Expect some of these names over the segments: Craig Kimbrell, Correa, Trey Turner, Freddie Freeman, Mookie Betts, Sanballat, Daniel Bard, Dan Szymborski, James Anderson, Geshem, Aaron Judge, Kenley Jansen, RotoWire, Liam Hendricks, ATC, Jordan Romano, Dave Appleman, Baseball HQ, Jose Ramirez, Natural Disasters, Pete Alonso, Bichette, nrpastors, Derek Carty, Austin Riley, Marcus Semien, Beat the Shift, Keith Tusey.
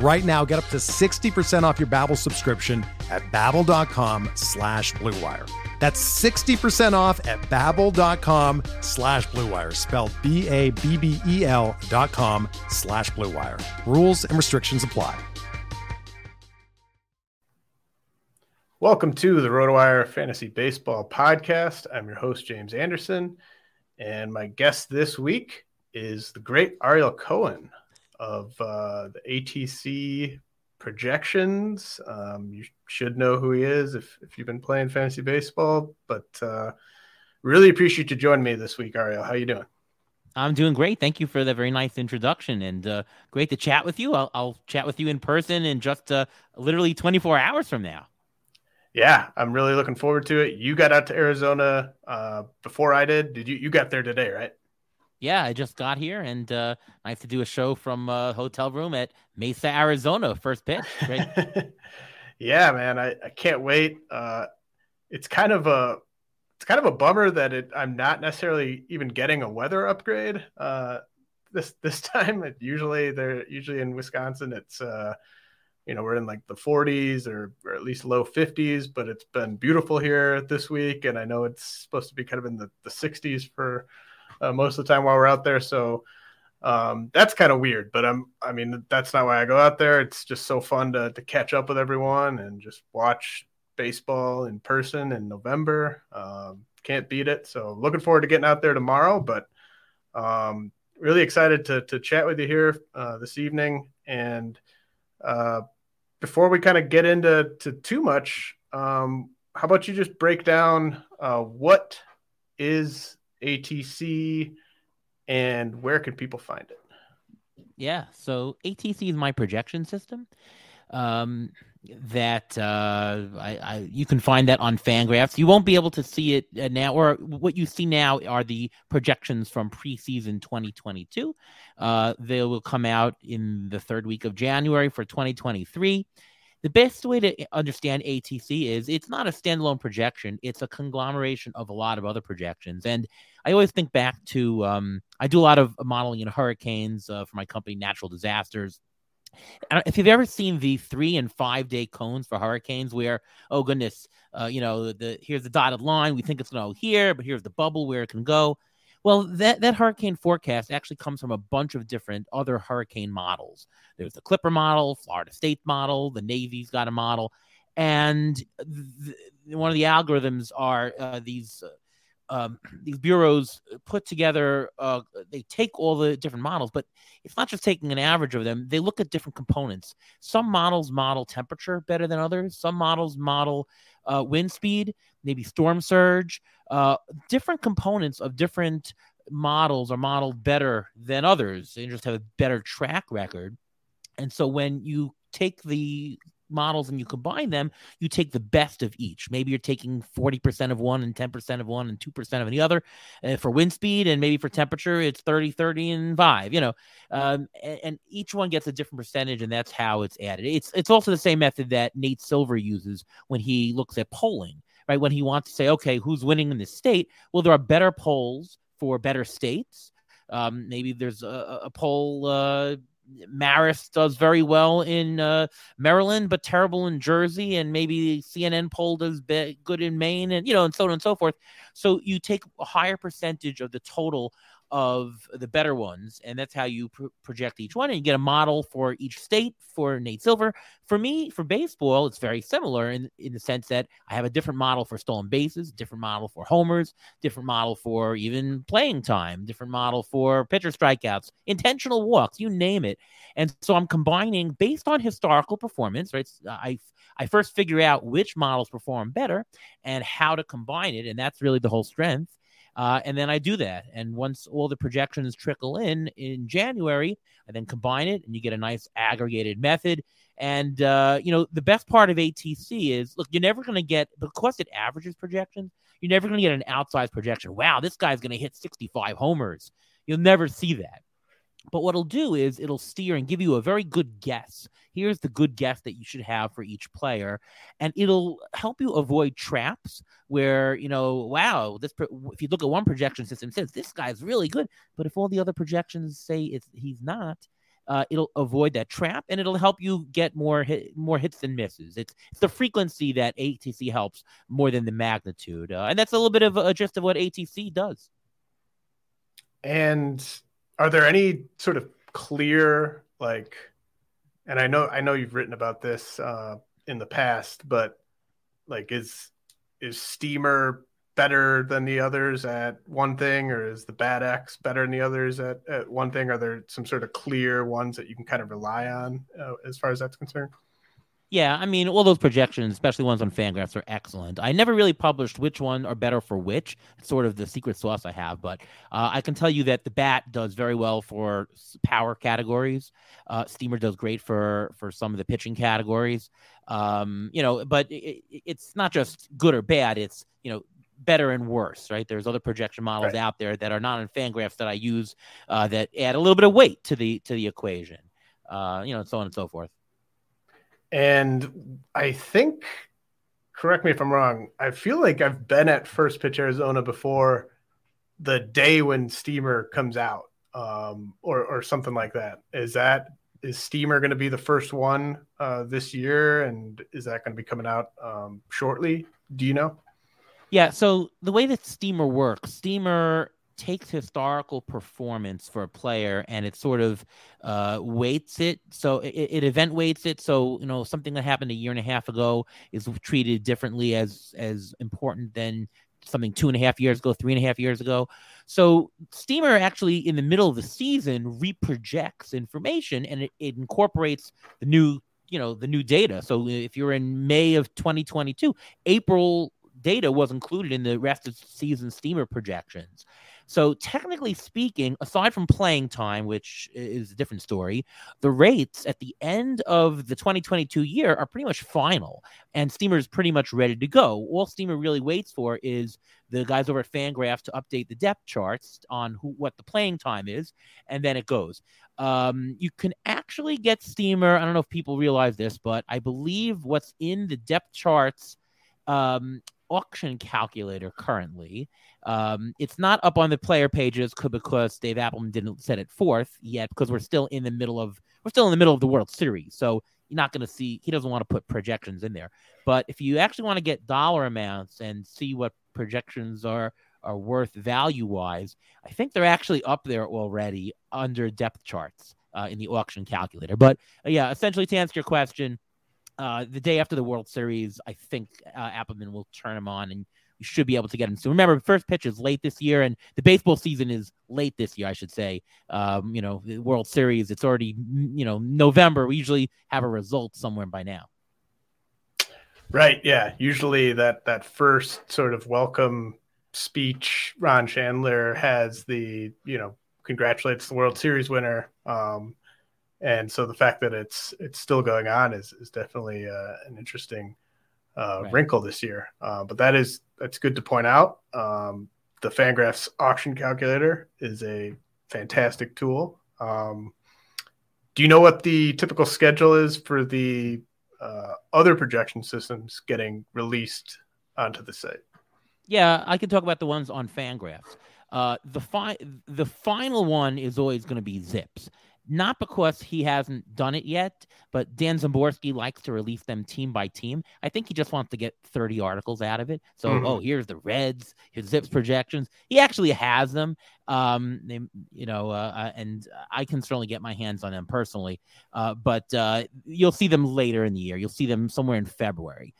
Right now, get up to 60% off your Babbel subscription at babbel.com/BlueWire. That's 60% off at babbel.com/BlueWire, spelled BABBEL.com/BlueWire. Rules and restrictions apply. Welcome to the RotoWire Fantasy Baseball Podcast. I'm your host, James Anderson, and my guest this week is the great Ariel Cohen of the ATC projections. You should know who he is if you've been playing fantasy baseball, but really appreciate you joining me this week, Ariel. How you doing? I'm doing great. Thank you for that very nice introduction, and great to chat with you. I'll chat with you in person in just literally 24 hours from now. Yeah, I'm really looking forward to it. You got out to Arizona before I did. You got there today, right? Yeah, I just got here, and I have to do a show from a hotel room at Mesa, Arizona, first pitch. Great. Yeah, man, I can't wait. It's kind of a bummer that I'm not necessarily even getting a weather upgrade this time. Usually in Wisconsin, it's we're in like the 40s or at least low 50s, but it's been beautiful here this week, and I know it's supposed to be kind of in the 60s for most of the time while we're out there. So that's kind of weird, but that's not why I go out there. It's just so fun to catch up with everyone and just watch baseball in person in November. Can't beat it. So looking forward to getting out there tomorrow, but really excited to chat with you here this evening. And before we kind of get into too much, how about you just break down what is ATC and where can people find it? Yeah, so ATC is my projection system that you can find that on FanGraphs. You won't be able to see it now, or what you see now are the projections from preseason 2022. They will come out in the third week of January for 2023. The best way to understand ATC is it's not a standalone projection. It's a conglomeration of a lot of other projections. And I always think back to I do a lot of modeling in hurricanes for my company, Natural Disasters. If you've ever seen the 3 and 5 day cones for hurricanes where, oh, goodness, here's the dotted line. We think it's going to go here, but here's the bubble where it can go. Well, that hurricane forecast actually comes from a bunch of different other hurricane models. There's the Clipper model, Florida State model, the Navy's got a model, and one of the algorithms are these bureaus put together. They take all the different models, but it's not just taking an average of them. They look at different components. Some models model temperature better than others. Some models model wind speed, maybe storm surge. Different components of different models are modeled better than others. They just have a better track record. And so when you take the models and you combine them, you take the best of each. Maybe you're taking 40% of one and 10% of one and 2% of the other for wind speed, and maybe for temperature it's 30 and 5, and each one gets a different percentage, and that's how it's added. It's also the same method that Nate Silver uses when he looks at polling, right? When he wants to say, okay, who's winning in this state? Well, there are better polls for better states. Maybe there's a poll Marist does very well in Maryland, but terrible in Jersey, and maybe CNN poll does good in Maine, and so on and so forth. So you take a higher percentage of the total of the better ones, and that's how you project each one, and you get a model for each state for Nate Silver. For me, for baseball, it's very similar in the sense that I have a different model for stolen bases, different model for homers, different model for even playing time, different model for pitcher strikeouts, intentional walks, you name it. And so I'm combining based on historical performance, right? I first figure out which models perform better and how to combine it, and that's really the whole strength. And then I do that. And once all the projections trickle in January, I then combine it and you get a nice aggregated method. And, the best part of ATC is, look, you're never going to get, because it averages projections, you're never going to get an outsized projection. Wow, this guy's going to hit 65 homers. You'll never see that. But what it'll do is it'll steer and give you a very good guess. Here's the good guess that you should have for each player. And it'll help you avoid traps where, wow, if you look at one projection system, it says this guy's really good. But if all the other projections say he's not, it'll avoid that trap, and it'll help you get more hits than misses. It's the frequency that ATC helps more than the magnitude. And that's a little bit of a gist of what ATC does. And are there any sort of clear, and I know you've written about this in the past, but is Steamer better than the others at one thing, or is the Bat X better than the others at one thing? Are there some sort of clear ones that you can kind of rely on as far as that's concerned? Yeah, I mean, all those projections, especially ones on FanGraphs, are excellent. I never really published which one are better for which. It's sort of the secret sauce I have, but I can tell you that the Bat does very well for power categories. Steamer does great for some of the pitching categories. But it's not just good or bad. It's, better and worse, right? There's other projection models right out there that are not in FanGraphs that I use that add a little bit of weight to the equation, and so on and so forth. And I think, correct me if I'm wrong, I feel like I've been at First Pitch Arizona before the day when Steamer comes out, or something like that. Is Steamer going to be the first one this year? And is that going to be coming out shortly? Do you know? Yeah. So the way that Steamer works, Steamer takes historical performance for a player and it sort of weights it. So it event weights it. So, something that happened a year and a half ago is treated differently as important than something 2.5 years ago, 3.5 years ago. So Steamer actually in the middle of the season reprojects information and it incorporates the new, the new data. So if you're in May of 2022, April data was included in the rest of the season Steamer projections. So technically speaking, aside from playing time, which is a different story, the rates at the end of the 2022 year are pretty much final, and Steamer is pretty much ready to go. All Steamer really waits for is the guys over at FanGraphs to update the depth charts on what the playing time is, and then it goes. You can actually get Steamer, I don't know if people realize this, but I believe what's in the depth charts auction calculator currently. It's not up on the player pages because Dave Appleman didn't set it forth yet, because we're still in the middle of the World Series. So you're not going to see, he doesn't want to put projections in there. But if you actually want to get dollar amounts and see what projections are worth value-wise, I think they're actually up there already under depth charts in the auction calculator. But yeah, essentially to answer your question, the day after the World Series, I think Appleman will turn him on, and you should be able to get him. So remember, First Pitch is late this year, and the baseball season is late this year, I should say. The World Series, it's already, November. We usually have a result somewhere by now. Right, yeah. Usually that first sort of welcome speech, Ron Chandler has the, congratulates the World Series winner. And so the fact that it's still going on is definitely an interesting wrinkle this year. But that's good to point out. The FanGraphs auction calculator is a fantastic tool. Do you know what the typical schedule is for the other projection systems getting released onto the site? Yeah, I can talk about the ones on FanGraphs. The final one is always going to be Zips. not because he hasn't done it yet, but Dan Szymborski likes to relief them team by team. I think he just wants to get 30 articles out of it. So, here's the Reds, his Zips projections. He actually has them. And I can certainly get my hands on them personally. But you'll see them later in the year. You'll see them somewhere in February.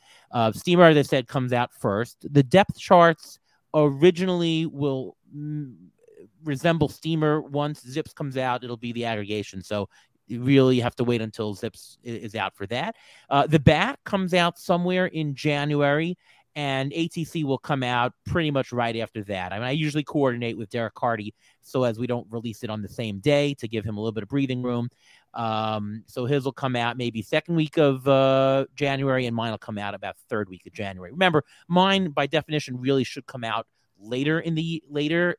Steamer, as I said, comes out first. The depth charts originally will resemble Steamer. Once Zips comes out, it'll be the aggregation. So you really have to wait until Zips is out for that. The Bat comes out somewhere in January, and ATC will come out pretty much right after that. I mean, I usually coordinate with Derek Carty so as we don't release it on the same day to give him a little bit of breathing room. So his will come out maybe second week of January, and mine will come out about third week of January. Remember, mine by definition really should come out later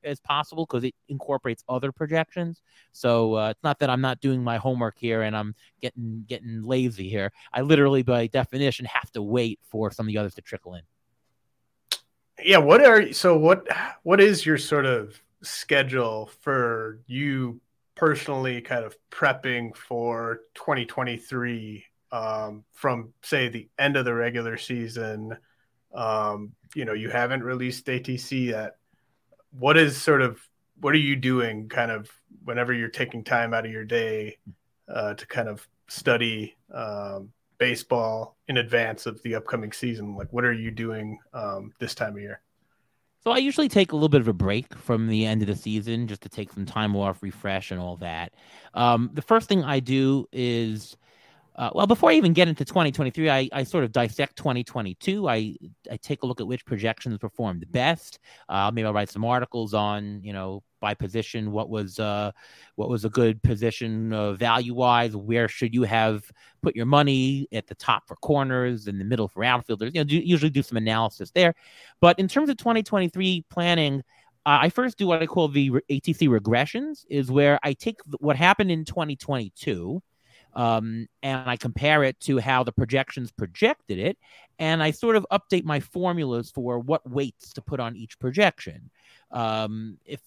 as possible because it incorporates other projections. So it's not that I'm not doing my homework here and I'm getting lazy here. I literally by definition have to wait for some of the others to trickle in. Yeah. What is your sort of schedule for you personally kind of prepping for 2023 from say the end of the regular season? You haven't released ATC yet. What are you doing kind of whenever you're taking time out of your day to kind of study baseball in advance of the upcoming season? Like, what are you doing this time of year? So I usually take a little bit of a break from the end of the season just to take some time off, refresh and all that. The first thing I do is before I even get into 2023, I sort of dissect 2022. I take a look at which projections performed the best. Maybe I'll write some articles on, by position, what was a good position value-wise, where should you have put your money at the top for corners and the middle for outfielders. Usually do some analysis there. But in terms of 2023 planning, I first do what I call the ATC regressions, is where I take what happened in 2022 and I compare it to how the projections projected it, and I sort of update my formulas for what weights to put on each projection. If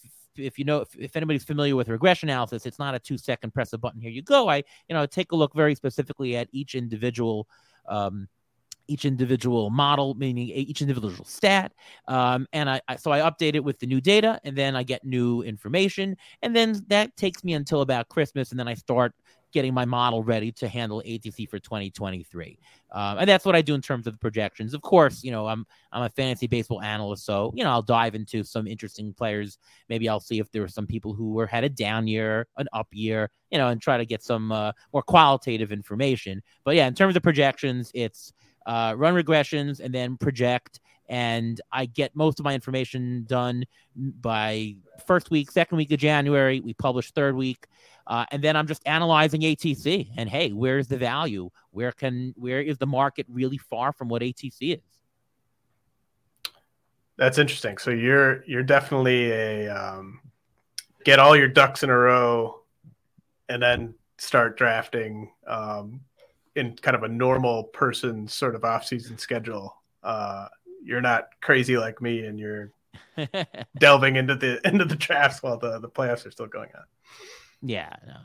anybody's familiar with regression analysis, it's not a 2-second press a button, here you go. I take a look very specifically at each individual model, meaning each individual stat. So I update it with the new data, and then I get new information. And then that takes me until about Christmas, and then I start getting my model ready to handle ATC for 2023. And that's what I do in terms of the projections. Of course, I'm a fantasy baseball analyst, so, I'll dive into some interesting players. Maybe I'll see if there were some people who had a down year, an up year, and try to get some more qualitative information. But yeah, in terms of projections, it's run regressions and then project. And I get most of my information done by first week, second week of January. We publish third week. And then I'm just analyzing ATC and, hey, where's the value? Where is the market really far from what ATC is? That's interesting. So you're definitely a get all your ducks in a row and then start drafting in kind of a normal person sort of off-season schedule. You're not crazy like me, and you're delving into the drafts while the playoffs are still going on. Yeah. No.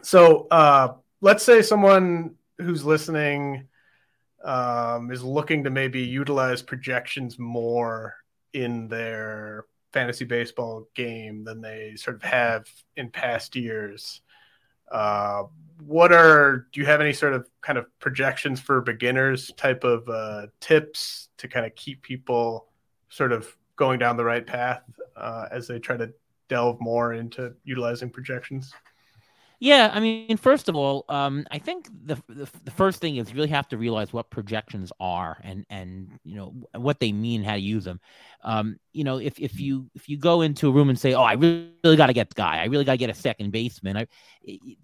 So let's say someone who's listening is looking to maybe utilize projections more in their fantasy baseball game than they sort of have in past years. Do you have any sort of kind of projections for beginners type of tips to kind of keep people sort of going down the right path as they try to delve more into utilizing projections? Yeah, I mean, first of all, I think the first thing is you really have to realize what projections are and what they mean, how to use them. If you go into a room and say, "Oh, I really got to get the guy. I really got to get a second baseman,"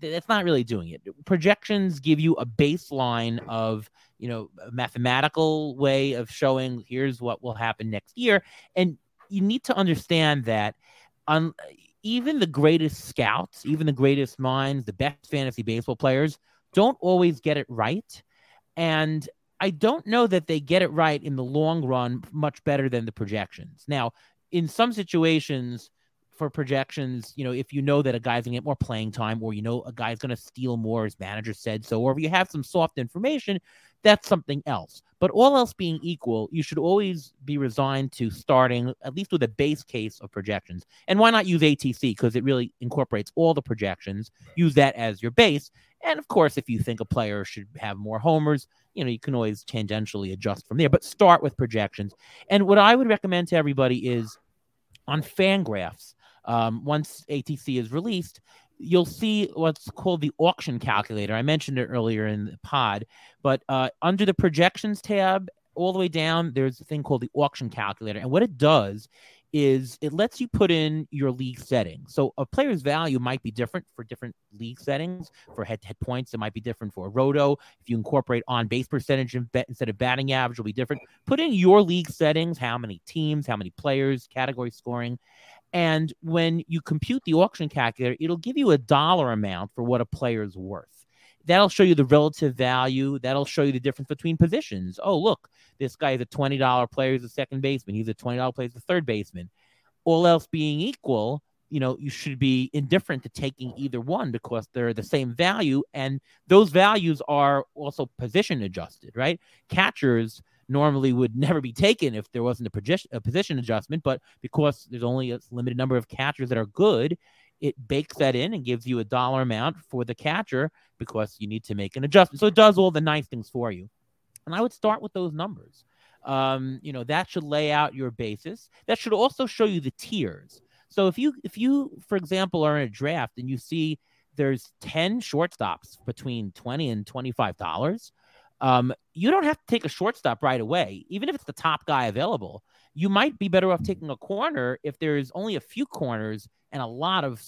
that's not really doing it. Projections give you a baseline of a mathematical way of showing here's what will happen next year, and you need to understand that even the greatest scouts, even the greatest minds, the best fantasy baseball players don't always get it right. And I don't know that they get it right in the long run much better than the projections. Now, in some situations, for projections, you know, if you know that a guy's gonna get more playing time, or you know a guy's gonna steal more, his manager said so, or if you have some soft information, that's something else. But all else being equal, you should always be resigned to starting at least with a base case of projections. And why not use ATC? Because it really incorporates all the projections. Use that as your base. And of course, if you think a player should have more homers, you know, you can always tangentially adjust from there, but start with projections. And what I would recommend to everybody is on FanGraphs, once ATC is released, you'll see what's called the auction calculator. I mentioned it earlier in the pod, but under the projections tab, all the way down, there's a thing called the auction calculator. And what it does is it lets you put in your league settings. So a player's value might be different for different league settings. For head-to-head points, it might be different for a roto. If you incorporate on-base percentage instead of batting average, it'll be different. Put in your league settings, how many teams, how many players, category scoring. And when you compute the auction calculator, it'll give you a dollar amount for what a player's worth. That'll show you the relative value. That'll show you the difference between positions. Oh, look, this guy is a $20 player. He's a second baseman. He's a $20 player. He's a third baseman. All else being equal, you know, you should be indifferent to taking either one because they're the same value. And those values are also position adjusted, right? Catchers normally would never be taken if there wasn't a position adjustment, but because there's only a limited number of catchers that are good, it bakes that in and gives you a dollar amount for the catcher because you need to make an adjustment. So it does all the nice things for you. And I would start with those numbers. You know, that should lay out your basis. That should also show you the tiers. So if you, for example, are in a draft and you see there's 10 shortstops between $20 and $25, you don't have to take a shortstop right away. Even if it's the top guy available, you might be better off taking a corner if there's only a few corners and a lot of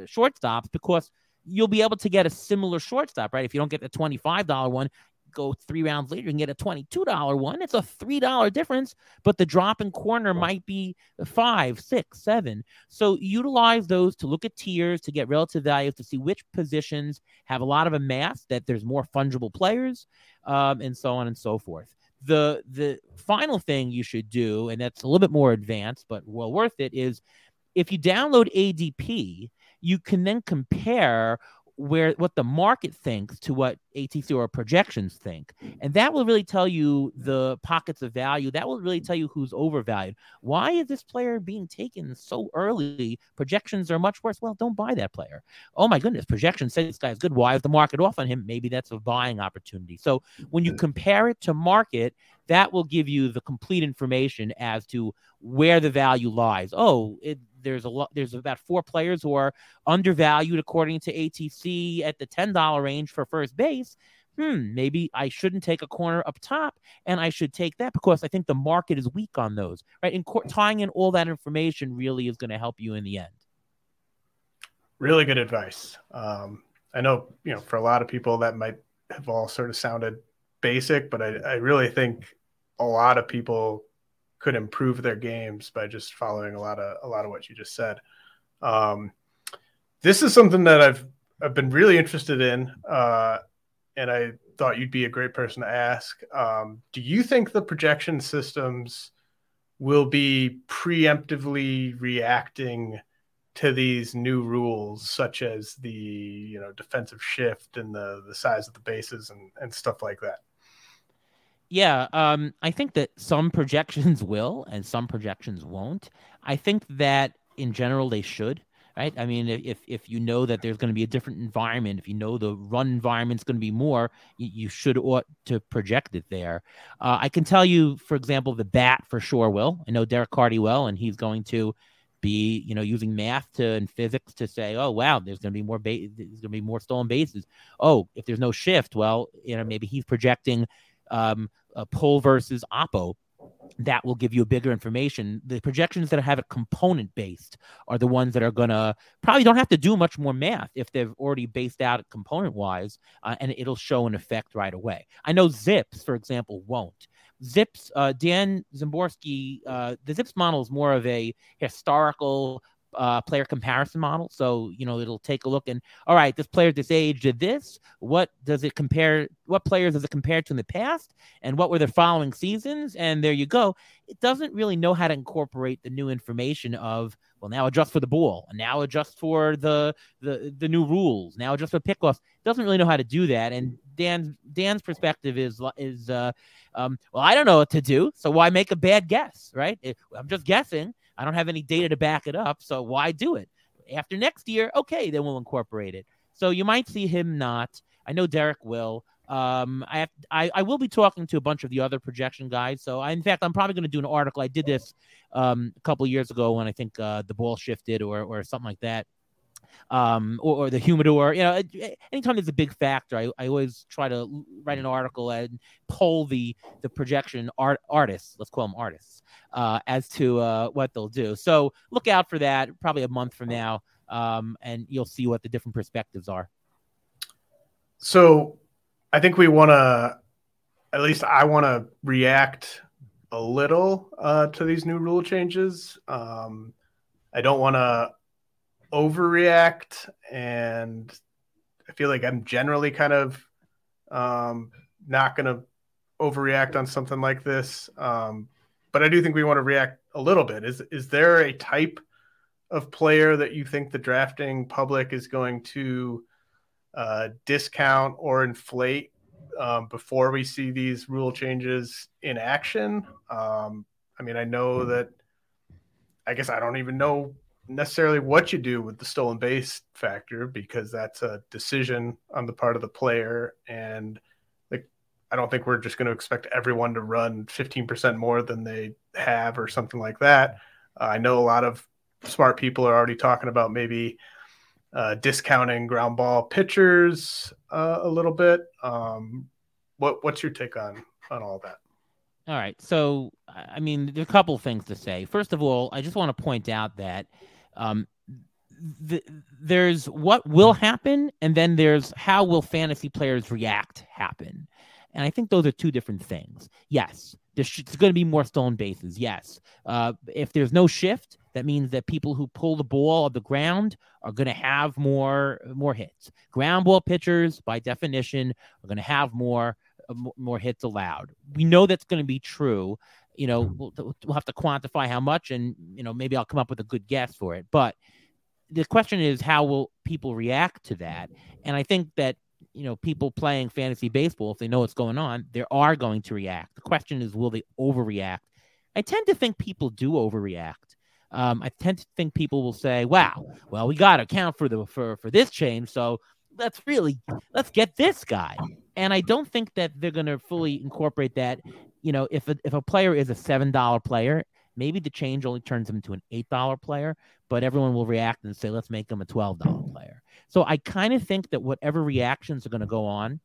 shortstops, because you'll be able to get a similar shortstop, right? If you don't get the $25 one, go 3 rounds later and get a $22 one. It's a $3 difference, but the drop in corner might be 5, 6, 7. So utilize those to look at tiers, to get relative values, to see which positions have a lot of a mass, that there's more fungible players, and so on and so forth. The final thing you should do, and that's a little bit more advanced, but well worth it, is if you download ADP, you can then compare what the market thinks to what ATC or projections think. And that will really tell you the pockets of value. That will really tell you who's overvalued. Why is this player being taken so early? Projections are much worse. Well, don't buy that player. Oh my goodness, projections say this guy's good. Why is the market off on him? Maybe that's a buying opportunity. So when you compare it to market, that will give you the complete information as to where the value lies. Oh, there's about 4 players who are undervalued according to ATC at the $10 range for first base. Maybe I shouldn't take a corner up top, and I should take that because I think the market is weak on those, right? And tying in all that information really is going to help you in the end. Really good advice. I know, you know, for a lot of people that might have all sort of sounded basic, but I really think a lot of people could improve their games by just following a lot of what you just said. This is something that I've been really interested in, and I thought you'd be a great person to ask. Do you think the projection systems will be preemptively reacting to these new rules, such as the, you know, defensive shift and the size of the bases and stuff like that? Yeah, I think that some projections will and some projections won't. I think that in general they should, right? I mean, if you know that there's going to be a different environment, if you know the run environment's going to be more, you should ought to project it there. I can tell you, for example, the bat for sure will. I know Derek Carty well, and he's going to be, you know, using math and physics to say, oh wow, there's going to be more stolen bases. Oh, if there's no shift, well, you know, maybe he's projecting a pull versus oppo. That will give you bigger information. The projections that have it component based are the ones that are gonna probably don't have to do much more math if they've already based out component wise, and it'll show an effect right away. I know Zips, for example, won't. Zips, Dan Szymborski, the Zips model is more of a historical player comparison model. So, you know, it'll take a look and, all right, this player this age did this. What does it compare? What players does it compare to in the past? And what were their following seasons? And there you go. It doesn't really know how to incorporate the new information of, well, now adjust for the ball, and now adjust for the new rules, now adjust for pickoffs. Doesn't really know how to do that. And Dan's perspective is well, I don't know what to do, so why make a bad guess, right? I'm just guessing. I don't have any data to back it up, so why do it? After next year, okay, then we'll incorporate it. So you might see him not. I know Derek will. I will be talking to a bunch of the other projection guys. So I'm probably going to do an article. I did this a couple years ago when I think the ball shifted or something like that. Or the humidor, you know, anytime there's a big factor, I always try to write an article and poll the projection artists, let's call them artists, as to what they'll do. So look out for that probably a month from now, and you'll see what the different perspectives are. So I think we want to, at least I want to react a little to these new rule changes. I don't want to overreact, and I feel like I'm generally kind of not going to overreact on something like this. But I do think we want to react a little bit. Is there a type of player that you think the drafting public is going to discount or inflate before we see these rule changes in action? I mean, I know that, I guess I don't even know necessarily what you do with the stolen base factor, because that's a decision on the part of the player, and like I don't think we're just going to expect everyone to run 15% more than they have or something like that. I know a lot of smart people are already talking about maybe discounting ground ball pitchers a little bit. What's your take on all that? All right. So, I mean, there are a couple things to say. First of all, I just want to point out that there's what will happen, and then there's how will fantasy players react happen. And I think those are two different things. Yes, there's going to be more stolen bases. Yes. If there's no shift, that means that people who pull the ball off the ground are going to have more hits. Ground ball pitchers, by definition, are going to have more hits allowed. We know that's going to be true. You know, we'll have to quantify how much, and, you know, maybe I'll come up with a good guess for it. But the question is, how will people react to that? And I think that, you know, people playing fantasy baseball, if they know what's going on, they are going to react. The question is, will they overreact? I tend to think people do overreact. I tend to think people will say, wow, well, we got to account for this change. So let's get this guy. And I don't think that they're going to fully incorporate that. You know, if a player is a $7 player, maybe the change only turns him to an $8 player, but everyone will react and say, let's make him a $12 player. So I kind of think that whatever reactions are going to go on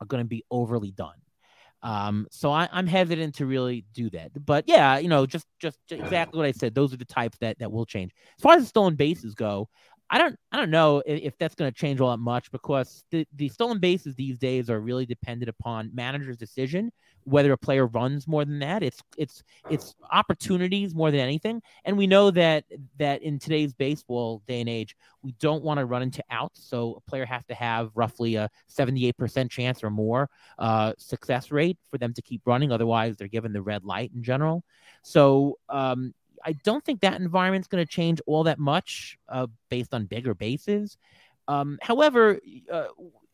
are going to be overly done. So I'm hesitant to really do that. But yeah, you know, just exactly what I said. Those are the types that will change. As far as the stolen bases go, I don't know if that's going to change all that much, because the stolen bases these days are really dependent upon manager's decision, whether a player runs more than that. It's opportunities more than anything. And we know that in today's baseball day and age, we don't want to run into outs. So a player has to have roughly a 78% chance or more success rate for them to keep running. Otherwise, they're given the red light in general. So, I don't think that environment's going to change all that much based on bigger bases. However,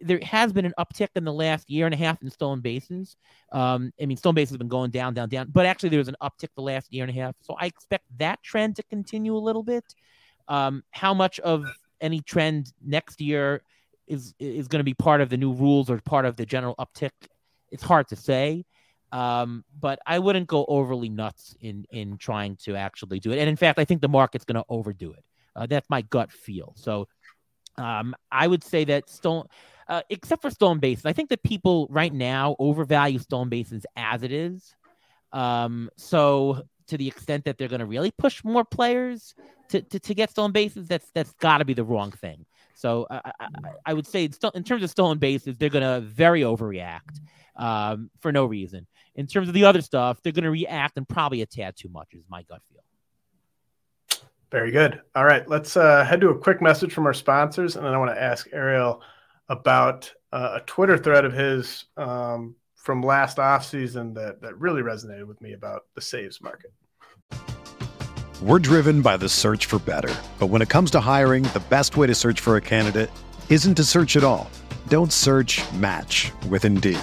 there has been an uptick in the last year and a half in stolen bases. I mean, stolen bases have been going down, down, down, but actually there was an uptick the last year and a half. So I expect that trend to continue a little bit. How much of any trend next year is going to be part of the new rules or part of the general uptick? It's hard to say. But I wouldn't go overly nuts in trying to actually do it. And in fact, I think the market's going to overdo it. That's my gut feel. So I would say that except for stolen bases, I think that people right now overvalue stolen bases as it is. So to the extent that they're going to really push more players to get stolen bases, that's got to be the wrong thing. So I would say in terms of stolen bases, they're going to very overreact for no reason. In terms of the other stuff, they're going to react and probably a tad too much is my gut feel. Very good. All right, let's head to a quick message from our sponsors, and then I want to ask Ariel about a Twitter thread of his from last offseason that really resonated with me about the saves market. We're driven by the search for better, but when it comes to hiring, the best way to search for a candidate isn't to search at all. Don't search, match with Indeed.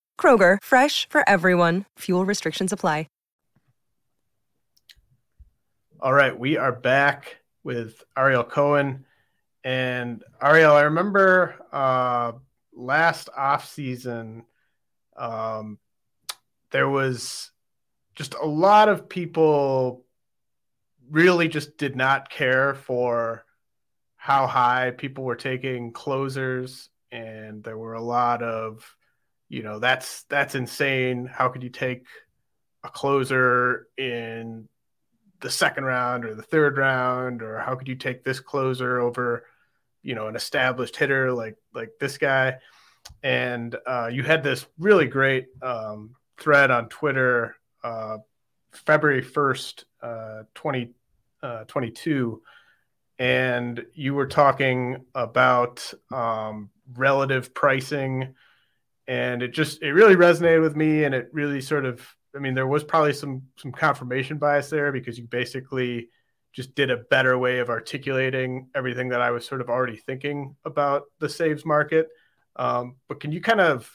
Kroger, fresh for everyone. Fuel restrictions apply. All right, we are back with Ariel Cohen. And Ariel, I remember last offseason, there was just a lot of people really just did not care for how high people were taking closers. And there were a lot of, you know, that's insane. How could you take a closer in the second round or the third round, or how could you take this closer over, you know, an established hitter like this guy? And you had this really great thread on Twitter, February 1st, 2022. And you were talking about relative pricing, and it really resonated with me. And it really sort of, I mean, there was probably some confirmation bias there, because you basically just did a better way of articulating everything that I was sort of already thinking about the saves market. But can you kind of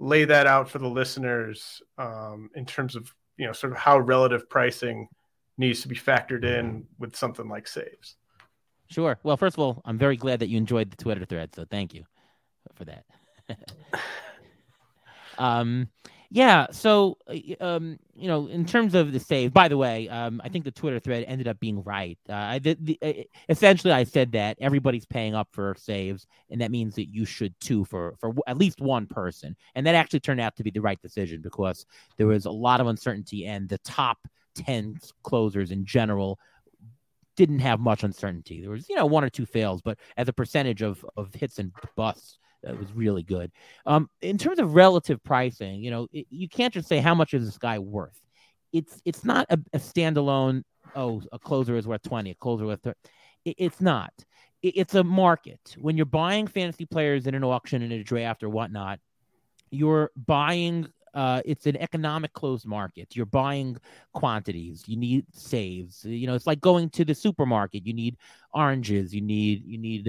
lay that out for the listeners in terms of, you know, sort of how relative pricing needs to be factored in with something like saves? Sure. Well, first of all, I'm very glad that you enjoyed the Twitter thread, so thank you for that. Yeah. So, you know, in terms of the save, by the way, I think the Twitter thread ended up being right. Essentially, I said that everybody's paying up for saves, and that means that you should too for at least one person. And that actually turned out to be the right decision, because there was a lot of uncertainty, and the top 10 closers in general didn't have much uncertainty. There was, you know, one or two fails, but as a percentage of hits and busts, that was really good. In terms of relative pricing, you know, you can't just say how much is this guy worth. It's not a standalone, oh, a closer is worth 20, a closer worth 30. It's not. It's a market. When you're buying fantasy players in an auction, in a draft or whatnot, you're buying it's an economic closed market. You're buying quantities. You need saves. You know, it's like going to the supermarket. You need oranges. You need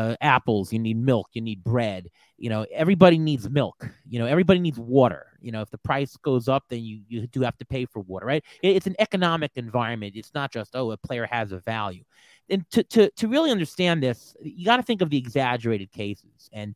apples. You need milk. You need bread. You know, everybody needs milk. You know, everybody needs water. You know, if the price goes up, then you do have to pay for water, right? It's an economic environment. It's not just, oh, a player has a value. and to really understand this, you got to think of the exaggerated cases. And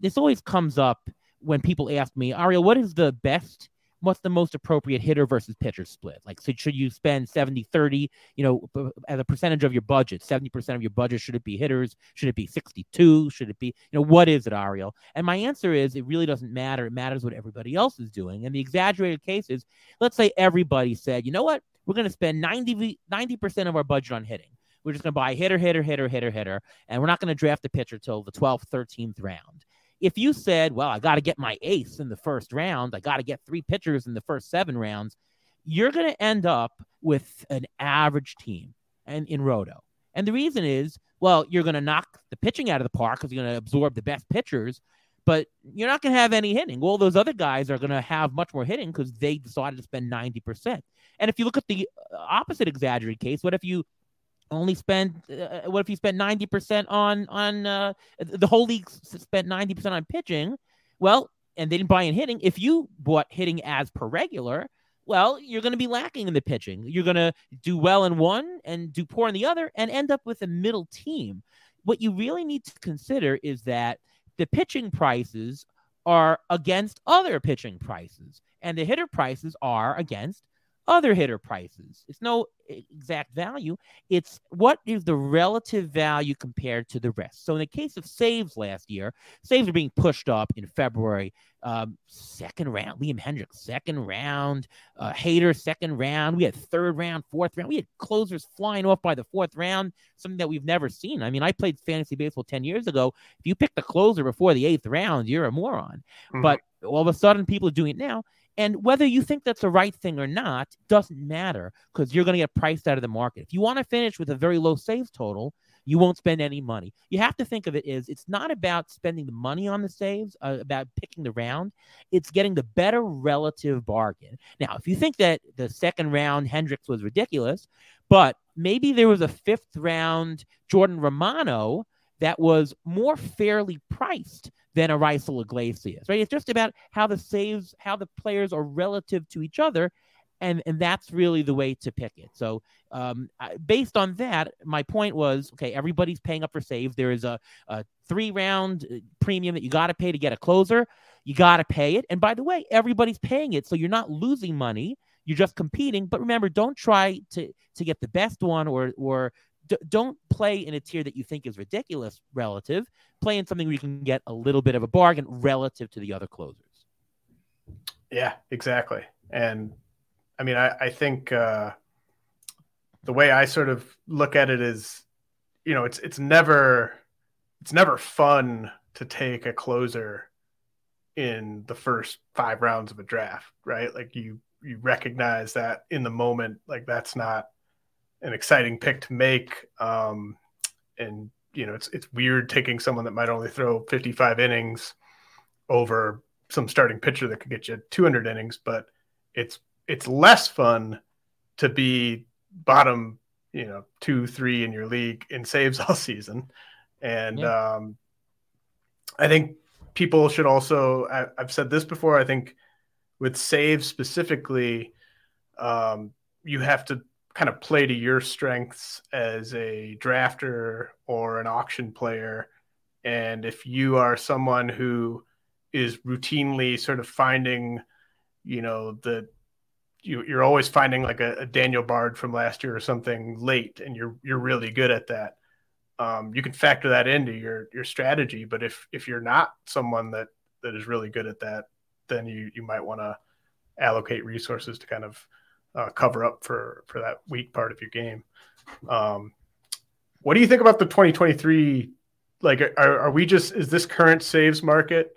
this always comes up when people ask me, Ariel, what is the best, what's the most appropriate hitter versus pitcher split? Like, so should you spend 70-30, you know, as a percentage of your budget, 70% of your budget? Should it be hitters? Should it be 62? Should it be, you know, what is it, Ariel? And my answer is, it really doesn't matter. It matters what everybody else is doing. And the exaggerated case is, let's say everybody said, you know what, we're going to spend 90% of our budget on hitting. We're just going to buy hitter, and we're not going to draft a pitcher till the 12th, 13th round. If you said, well, I got to get my ace in the first round, I got to get three pitchers in the first seven rounds, you're going to end up with an average team and in Roto. And the reason is, well, you're going to knock the pitching out of the park because you're going to absorb the best pitchers, but you're not going to have any hitting. Well, those other guys are going to have much more hitting because they decided to spend 90%. And if you look at the opposite exaggerated case, what if you only spend, what if you spent 90% on the whole league spent 90% on pitching? Well, and they didn't buy in hitting. If you bought hitting as per regular, well, you're going to be lacking in the pitching. You're going to do well in one and do poor in the other and end up with a middle team. What you really need to consider is that the pitching prices are against other pitching prices and the hitter prices are against other hitter prices. It's no exact value. It's what is the relative value compared to the rest. So in the case of saves last year, saves are being pushed up in February. Second round, Liam Hendricks, second round, Hader, second round. We had third round, fourth round. We had closers flying off by the fourth round, something that we've never seen. I mean, I played fantasy baseball 10 years ago. If you picked a closer before the eighth round, you're a moron. Mm-hmm. But all of a sudden, people are doing it now. And whether you think that's the right thing or not doesn't matter because you're going to get priced out of the market. If you want to finish with a very low saves total, you won't spend any money. You have to think of it as it's not about spending the money on the saves, about picking the round. It's getting the better relative bargain. Now, if you think that the second round Hendricks was ridiculous, but maybe there was a fifth round Jordan Romano that was more fairly priced than a Raisel Iglesias, right? It's just about how the saves, how the players are relative to each other, and that's really the way to pick it. So based on that, my point was, okay, everybody's paying up for saves. There is a three-round premium that you got to pay to get a closer. You got to pay it. And by the way, everybody's paying it, so you're not losing money. You're just competing. But remember, don't try to get the best one or don't play in a tier that you think is ridiculous relative. Play in something where you can get a little bit of a bargain relative to the other closers. Yeah, exactly. And I mean, I think the way I sort of look at it is, you know, it's never fun to take a closer in the first five rounds of a draft, right? Like you recognize that in the moment, like that's not an exciting pick to make. And you know, it's weird taking someone that might only throw 55 innings over some starting pitcher that could get you 200 innings, but it's less fun to be bottom, you know, 2-3 in your league in saves all season. And yeah. I think people should also, I've said this before, I think with saves specifically, you have to kind of play to your strengths as a drafter or an auction player. And if you are someone who is routinely sort of finding, you know, you're always finding like a Daniel Bard from last year or something late, and you're really good at that. You can factor that into your strategy, but if you're not someone that is really good at that, then you might want to allocate resources to kind of cover up for that weak part of your game. What do you think about the 2023? Like, are we just, is this current saves market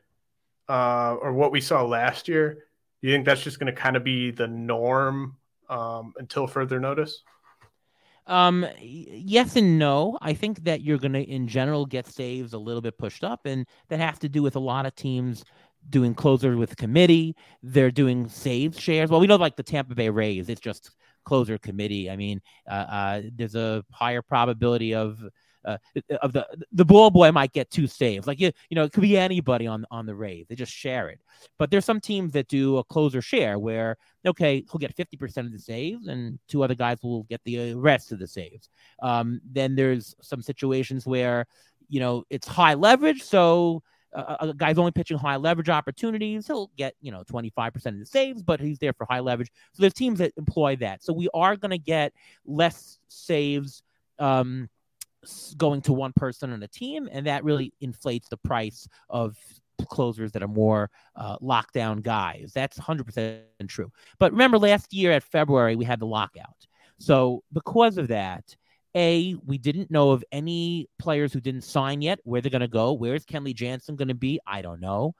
or what we saw last year? Do you think that's just going to kind of be the norm until further notice? Yes and no. I think that you're going to, in general, get saves a little bit pushed up, and that has to do with a lot of teams doing closer with committee. They're doing save shares. Well, we know like the Tampa Bay Rays, it's just closer committee. I mean, there's a higher probability of of the ball boy might get two saves. Like, you know, it could be anybody on the Rays. They just share it. But there's some teams that do a closer share where, okay, he'll get 50% of the saves and two other guys will get the rest of the saves. Then there's some situations where, you know, it's high leverage. So a guy's only pitching high leverage opportunities. He'll get, you know, 25% of the saves, but he's there for high leverage. So there's teams that employ that. So we are going to get less saves going to one person on a team, and that really inflates the price of closers that are more lockdown guys. That's 100% true. But remember, last year at February, we had the lockout. So because of that, A, we didn't know of any players who didn't sign yet, where they're going to go. Where's Kenley Jansen going to be? I don't know.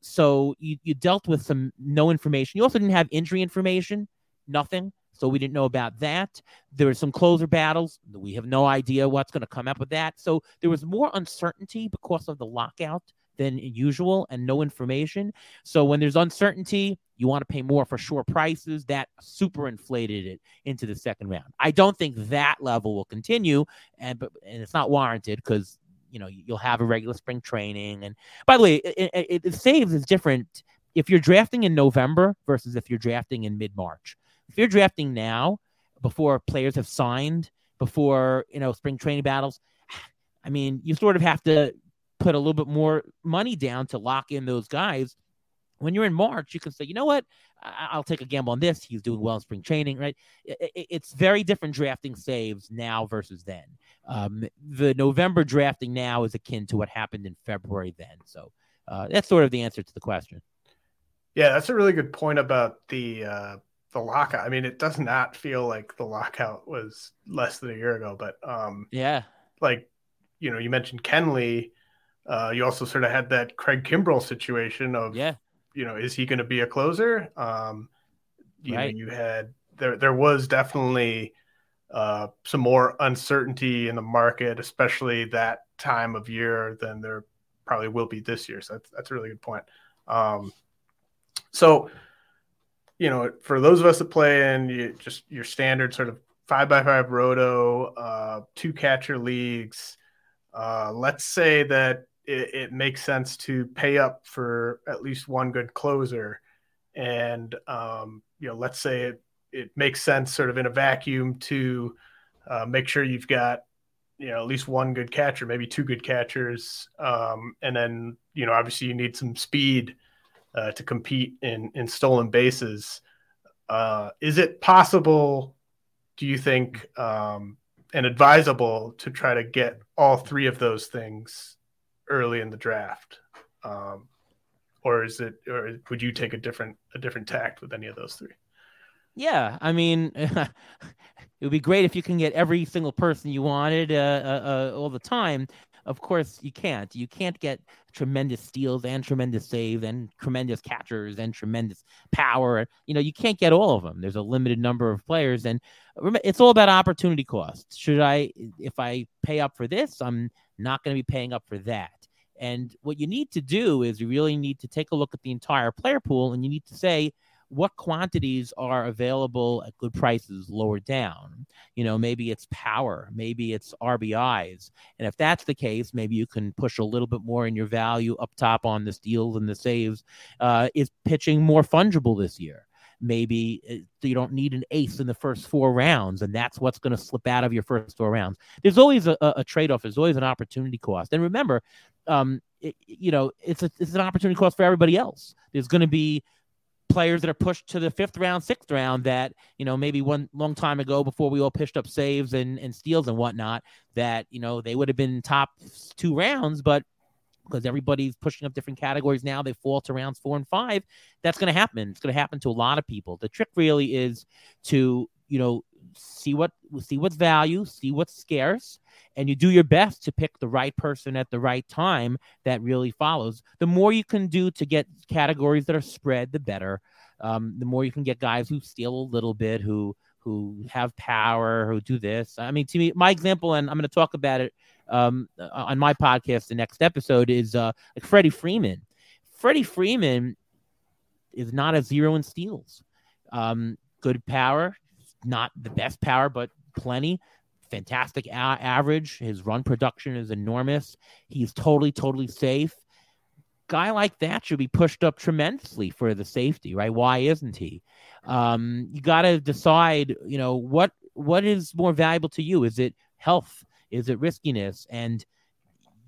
So you dealt with some no information. You also didn't have injury information, nothing. So we didn't know about that. There were some closer battles. We have no idea what's going to come up with that. So there was more uncertainty because of the lockout than usual and no information. So when there's uncertainty, you want to pay more for short prices. That super inflated it into the second round. I don't think that level will continue, and it's not warranted because, you know, you'll have a regular spring training. And by the way, it saves is different if you're drafting in November versus if you're drafting in mid-March. If you're drafting now, before players have signed, before, you know, spring training battles, I mean, you sort of have to put a little bit more money down to lock in those guys. When you're in March, you can say, you know what, I'll take a gamble on this. He's doing well in spring training, right? It's very different drafting saves now versus then. The November drafting now is akin to what happened in February then. So that's sort of the answer to the question. Yeah, that's a really good point about the lockout. I mean, it does not feel like the lockout was less than a year ago, but yeah, like, you know, you mentioned Kenley. You also sort of had that Craig Kimbrell situation of, yeah, you know, is he going to be a closer? You know, you had, there was definitely some more uncertainty in the market, especially that time of year than there probably will be this year. So that's a really good point. So, you know, for those of us that play in just your standard sort of 5x5 roto, 2-catcher leagues, let's say that it makes sense to pay up for at least one good closer. And, you know, let's say it makes sense sort of in a vacuum to make sure you've got, you know, at least one good catcher, maybe two good catchers. And then, you know, obviously you need some speed to compete in stolen bases. Is it possible, do you think, and advisable to try to get all three of those things early in the draft? Or would you take a different tact with any of those three? Yeah. I mean, it would be great if you can get every single person you wanted all the time. Of course you can't. You can't get tremendous steals and tremendous saves and tremendous catchers and tremendous power. You know, you can't get all of them. There's a limited number of players, and it's all about opportunity cost. If I pay up for this, I'm not going to be paying up for that. And what you need to do is you really need to take a look at the entire player pool, and you need to say, what quantities are available at good prices lower down? You know, maybe it's power, maybe it's RBIs. And if that's the case, maybe you can push a little bit more in your value up top on the steals and the saves. Is pitching more fungible this year? Maybe you don't need an ace in the first four rounds, and that's what's going to slip out of your first four rounds. There's always a trade-off. There's always an opportunity cost. And remember, you know, it's an opportunity cost for everybody else. There's going to be players that are pushed to the 5th round, 6th round that, you know, maybe one long time ago before we all pitched up saves and steals and whatnot, that, you know, they would have been top 2 rounds, but because everybody's pushing up different categories now, they fall to rounds 4 and 5. That's going to happen. It's going to happen to a lot of people. The trick really is to, you know, see what's value, see what's scarce, and you do your best to pick the right person at the right time that really follows. The more you can do to get categories that are spread, the better. The more you can get guys who steal a little bit, who have power, who do this. I mean, to me, my example, and I'm going to talk about it on my podcast the next episode, is like Freddie Freeman. Freddie Freeman is not a zero in steals. Good power. Not the best power, but plenty. fantastic average. His run production is enormous. He's totally safe. Guy like that should be pushed up tremendously for the safety, right? Why isn't he? You got to decide, you know, what is more valuable to you? Is it health? Is it riskiness? And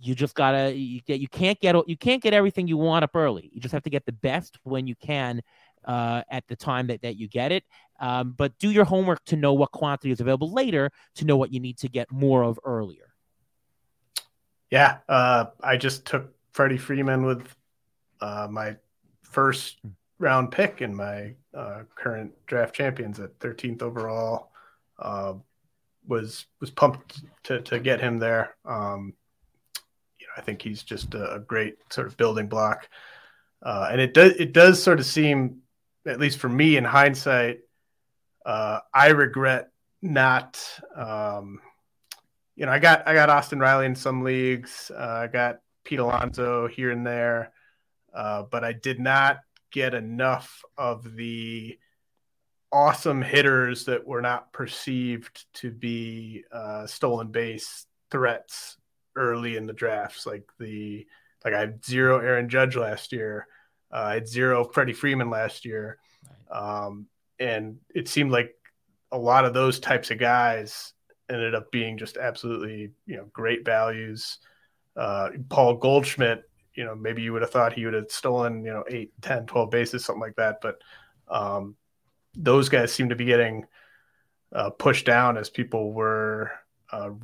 you just gotta, you can't get everything you want up early. You just have to get the best when you can at the time that you get it. But do your homework to know what quantity is available later to know what you need to get more of earlier. Yeah. I just took Freddie Freeman with my first round pick in my current draft champions at 13th overall. Was pumped to get him there. I think he's just a great sort of building block. And it does sort of seem, at least for me in hindsight, I regret not, I got Austin Riley in some leagues. I got Pete Alonso here and there, but I did not get enough of the awesome hitters that were not perceived to be stolen base threats early in the drafts. Like I had zero Aaron Judge last year. I had zero Freddie Freeman last year. And it seemed like a lot of those types of guys ended up being just absolutely, great values. Paul Goldschmidt, maybe you would have thought he would have stolen, 8, 10, 12 bases, something like that. But those guys seem to be getting pushed down as people were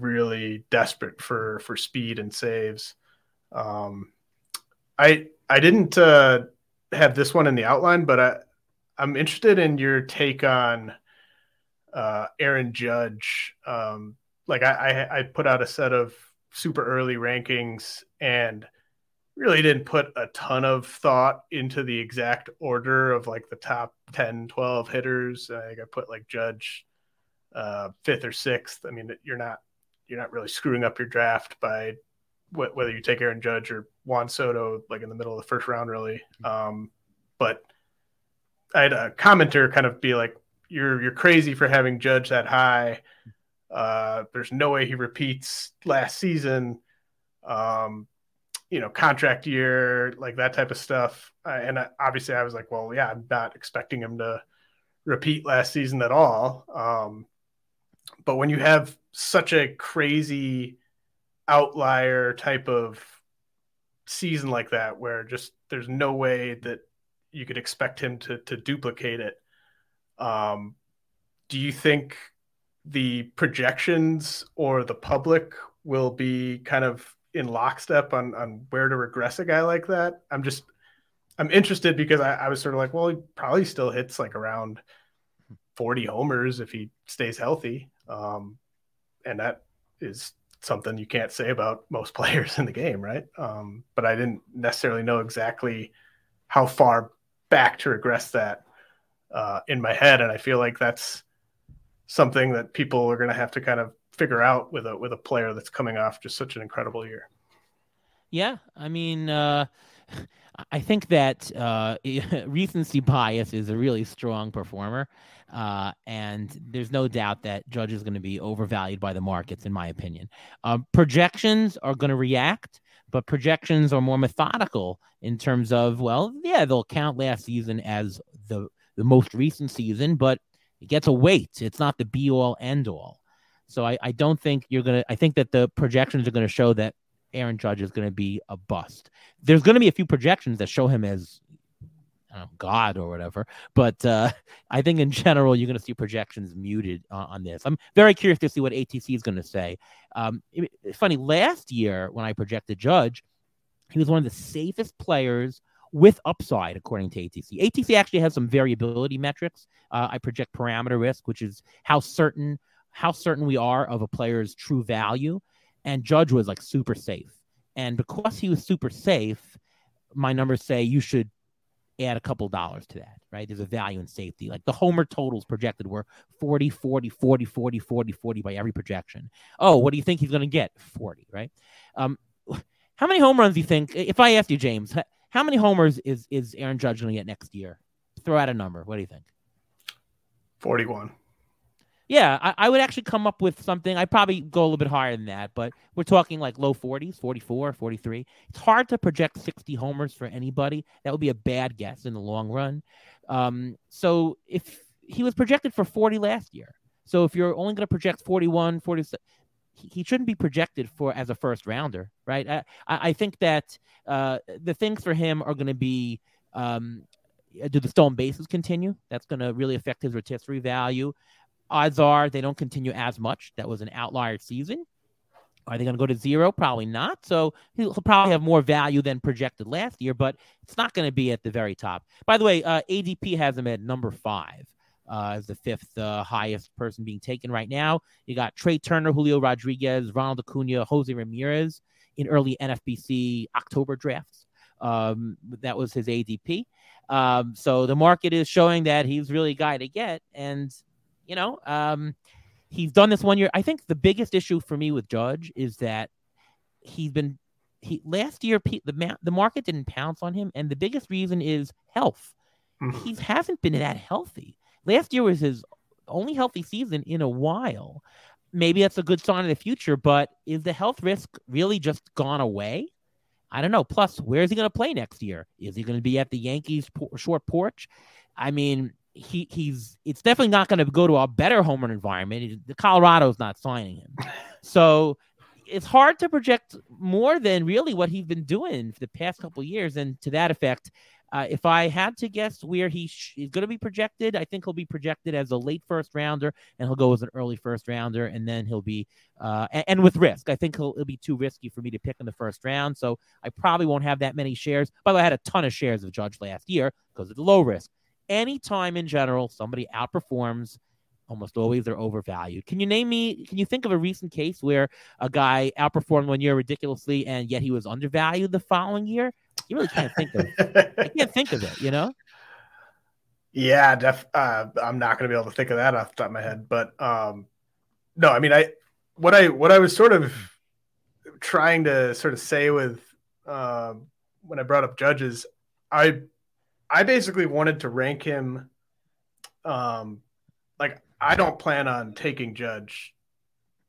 really desperate for speed and saves. I didn't have this one in the outline, but I'm interested in your take on Aaron Judge. I put out a set of super early rankings and really didn't put a ton of thought into the exact order of like the top 10, 12 hitters. I think I put like Judge fifth or sixth. I mean, you're not really screwing up your draft by whether you take Aaron Judge or Juan Soto, like in the middle of the first round, really. But I had a commenter kind of be like, you're crazy for having Judge that high. There's no way he repeats last season, contract year, like that type of stuff. Obviously I was like, well, yeah, I'm not expecting him to repeat last season at all. But when you have such a crazy outlier type of season like that, where just there's no way that you could expect him to duplicate it. Do you think the projections or the public will be kind of in lockstep on where to regress a guy like that? I'm interested because I was sort of like, well, he probably still hits like around 40 homers if he stays healthy. And that is something you can't say about most players in the game, right? But I didn't necessarily know exactly how far back to regress that in my head. And I feel like that's something that people are going to have to kind of figure out with a player that's coming off just such an incredible year. Yeah. I mean, I think that recency bias is a really strong performer, and there's no doubt that Judge is going to be overvalued by the markets, in my opinion. Projections are going to react, but projections are more methodical in terms of, they'll count last season as the most recent season, but it gets a weight. It's not the be-all, end-all. So I don't think I think that the projections are going to show that Aaron Judge is going to be a bust. There's going to be a few projections that show him as God or whatever, but I think in general you're going to see projections muted on this. I'm very curious to see what ATC is going to say. It's funny, last year when I projected Judge, he was one of the safest players with upside, according to ATC. ATC actually has some variability metrics. I project parameter risk, which is how certain we are of a player's true value. And Judge was like super safe. And because he was super safe, my numbers say you should add a couple dollars to that, right? There's a value in safety. Like the homer totals projected were 40, 40, 40, 40, 40, 40 by every projection. Oh, what do you think he's going to get? 40, right? How many home runs do you think, if I asked you, James, how many homers is Aaron Judge going to get next year? Throw out a number. What do you think? 41. Yeah, I would actually come up with something. I'd probably go a little bit higher than that, but we're talking like low 40s, 44, 43. It's hard to project 60 homers for anybody. That would be a bad guess in the long run. So if he was projected for 40 last year, so if you're only going to project 41, 47, he shouldn't be projected for as a first rounder, right? I think that the things for him are going to be do the stolen bases continue? That's going to really affect his rotisserie value. Odds are they don't continue as much. That was an outlier season. Are they going to go to zero? Probably not. So he'll probably have more value than projected last year, but it's not going to be at the very top. By the way, ADP has him at number 5 as the 5th highest person being taken right now. You got Trey Turner, Julio Rodriguez, Ronald Acuna, Jose Ramirez in early NFBC October drafts. That was his ADP. So the market is showing that he's really a guy to get. And you know, he's done this one year. I think the biggest issue for me with Judge is that last year, the market didn't pounce on him. And the biggest reason is health. He hasn't been that healthy. Last year was his only healthy season in a while. Maybe that's a good sign of the future, but is the health risk really just gone away? I don't know. Plus, where is he going to play next year? Is he going to be at the Yankees short porch? I mean, it's definitely not going to go to a better homer environment. Colorado's not signing him. So it's hard to project more than really what he's been doing for the past couple of years. And to that effect, if I had to guess where he is going to be projected, I think he'll be projected as a late first rounder, and he'll go as an early first rounder, and then he'll be and with risk. I think it'll be too risky for me to pick in the first round, so I probably won't have that many shares. By the way, I had a ton of shares of Judge last year because of the low risk. Anytime in general somebody outperforms, almost always they're overvalued. Can you think of a recent case where a guy outperformed one year ridiculously and yet he was undervalued the following year? You really can't think of it. I can't think of it, you know? Yeah, I'm not going to be able to think of that off the top of my head. But no, I mean, what I was sort of trying to sort of say with when I brought up Judges, I basically wanted to rank him. Like, I don't plan on taking Judge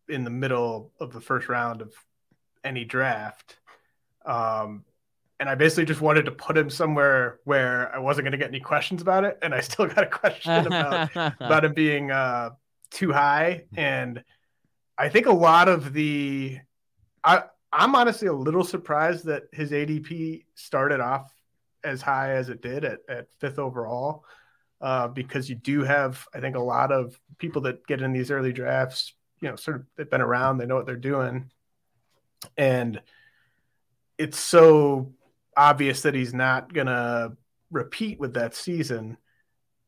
in the middle of the first round of any draft. And I basically just wanted to put him somewhere where I wasn't going to get any questions about it. And I still got a question about him being too high. And I think a lot of I'm honestly a little surprised that his ADP started off as high as it did at 5th overall, because you do have, I think, a lot of people that get in these early drafts, you know, sort of they've been around, they know what they're doing. And it's so obvious that he's not going to repeat with that season.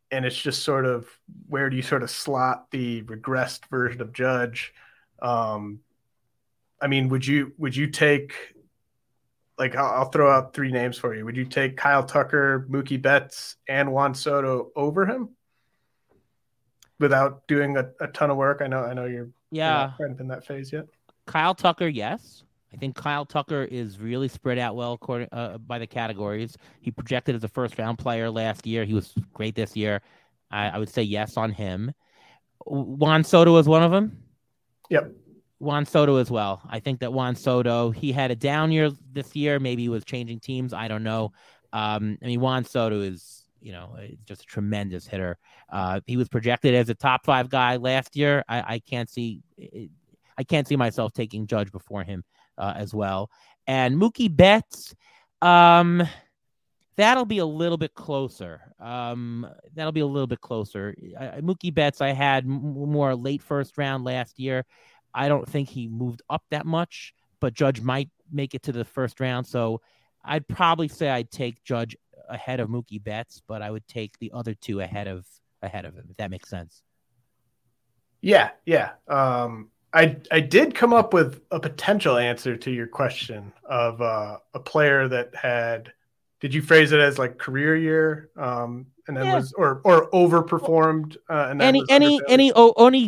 And it's just sort of, where do you sort of slot the regressed version of Judge? I mean, would you take, like, I'll throw out 3 names for you. Would you take Kyle Tucker, Mookie Betts, and Juan Soto over him without doing a ton of work? I know you're not quite in that phase yet. Kyle Tucker, yes. I think Kyle Tucker is really spread out well according by the categories. He projected as a first-round player last year. He was great this year. I would say yes on him. Juan Soto is one of them? Yep. Juan Soto as well. I think that Juan Soto, he had a down year this year. Maybe he was changing teams. I don't know. I mean, Juan Soto is, you know, just a tremendous hitter. He was projected as a top 5 guy last year. I can't see myself taking Judge before him as well. And Mookie Betts, that'll be a little bit closer. Mookie Betts, I had more late first round last year. I don't think he moved up that much, but Judge might make it to the first round. So I'd probably say I'd take Judge ahead of Mookie Betts, but I would take the other 2 ahead of him, if that makes sense. Yeah, yeah. I did come up with a potential answer to your question of a player that had, did you phrase it as like career year? And then was or overperformed. And then any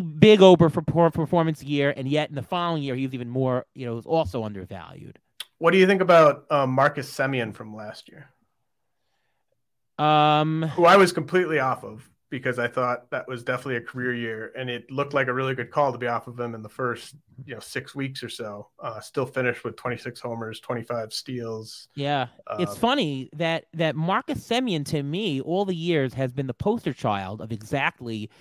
big overperformance year, and yet in the following year he was even more. You know, was also undervalued. What do you think about Marcus Semien from last year? Who I was completely off of because I thought that was definitely a career year, and it looked like a really good call to be off of him in the first, 6 weeks or so. Still finished with 26 homers, 25 steals. Yeah, it's funny that Marcus Semien, to me, all the years has been the poster child of exactly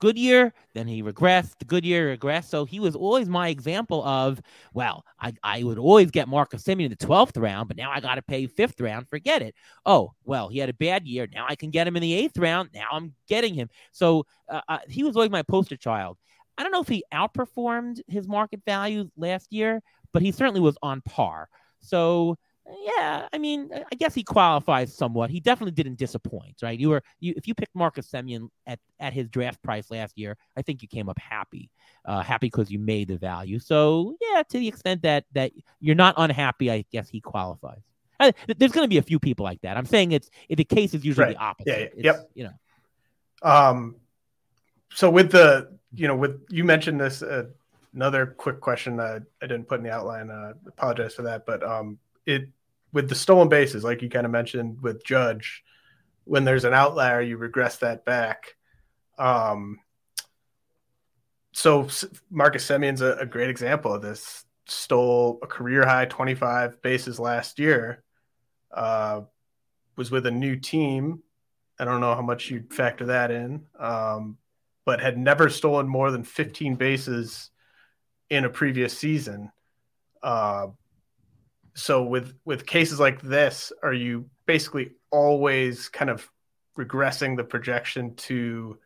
good year, then he regressed, good year, regressed. So he was always my example of, well, I would always get Marcus Semien in the 12th round, but now I got to pay 5th round. Forget it. Oh, well, he had a bad year. Now I can get him in the 8th round. Now I'm getting him. So he was always my poster child. I don't know if he outperformed his market value last year, but he certainly was on par. So yeah, I mean, I guess he qualifies somewhat. He definitely didn't disappoint, right? If you picked Marcus Semien at his draft price last year, I think you came up happy because you made the value. So yeah, to the extent that you're not unhappy, I guess he qualifies. There's going to be a few people like that. I'm saying the case is usually right. The opposite. Yeah, yeah. Yep. So with you mentioned this, another quick question that I didn't put in the outline. Apologize for that, but with the stolen bases, like you kind of mentioned with Judge, when there's an outlier, you regress that back. So Marcus Semien's a great example of this. Stole a career high 25 bases last year. Was with a new team. I don't know how much you'd factor that in, but had never stolen more than 15 bases in a previous season. So with cases like this, are you basically always kind of regressing the projection to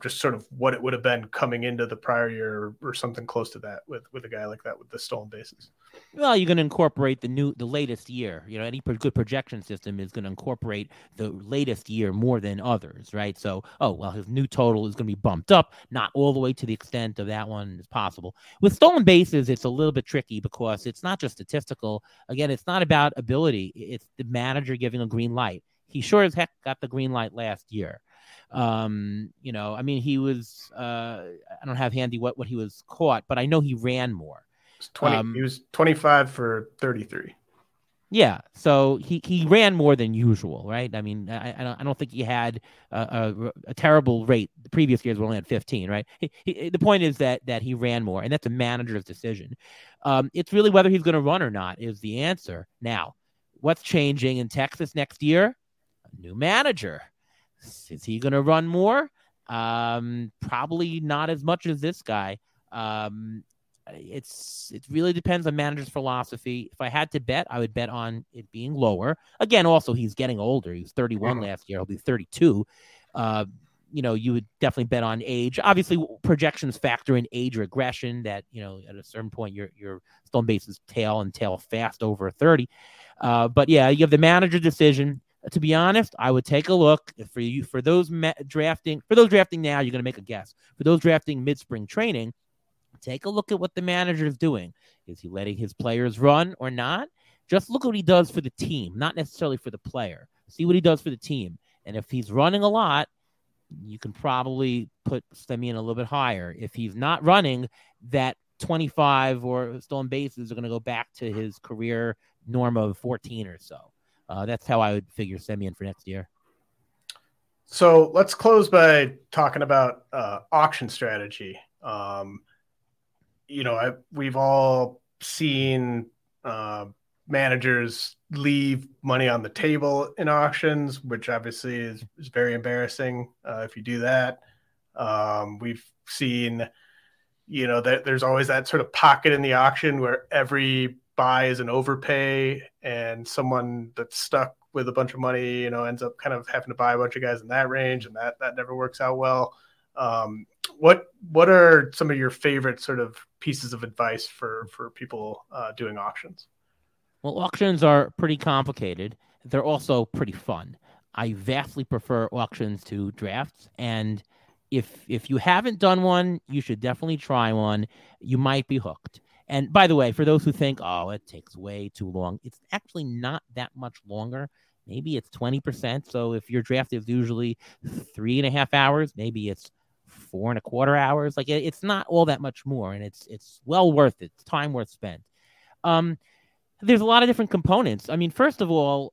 just sort of what it would have been coming into the prior year or something close to that with a guy like that with the stolen bases? Well, you're going to incorporate the latest year. Any good projection system is going to incorporate the latest year more than others, right? So, his new total is going to be bumped up, not all the way to the extent of that one as possible. With stolen bases, it's a little bit tricky because it's not just statistical. Again, it's not about ability. It's the manager giving a green light. He sure as heck got the green light last year. He was, I don't have handy what he was caught, but I know he ran more. He was 25 for 33. Yeah. So he ran more than usual, right? I mean, I don't think he had a terrible rate. The previous years were only at 15, right? The point is that he ran more, and that's a manager's decision. It's really whether he's going to run or not is the answer. Now, what's changing in Texas next year? A new manager. Is he going to run more? Probably not as much as this guy. It really depends on manager's philosophy. If I had to bet, I would bet on it being lower. Again, also, he's getting older. He was 31 last year. He'll be 32. You would definitely bet on age. Obviously, projections factor in age regression that, at a certain point, your stolen bases tail fast over 30. But, yeah, you have the manager decision. To be honest, I would take a look for those drafting now. You're going to make a guess. For those drafting mid-spring training, take a look at what the manager is doing. Is he letting his players run or not? Just look at what he does for the team, not necessarily for the player. See what he does for the team, and if he's running a lot, you can probably put Semien a little bit higher. If he's not running, that 25 or stolen bases are going to go back to his career norm of 14 or so. That's how I would figure Semien for next year. So let's close by talking about auction strategy. We've all seen managers leave money on the table in auctions, which obviously is very embarrassing if you do that. We've seen, that there's always that sort of pocket in the auction where every buy is an overpay, and someone that's stuck with a bunch of money, ends up kind of having to buy a bunch of guys in that range, and that never works out well. What are some of your favorite sort of pieces of advice for people doing auctions? Well, auctions are pretty complicated. They're also pretty fun. I vastly prefer auctions to drafts, and if you haven't done one, you should definitely try one. You might be hooked. And by the way, for those who think, it takes way too long, it's actually not that much longer. Maybe it's 20%. So if your draft is usually 3.5 hours, maybe it's 4.25 hours. Like it's not all that much more, and it's well worth it. It's time worth spent. There's a lot of different components. I mean, first of all,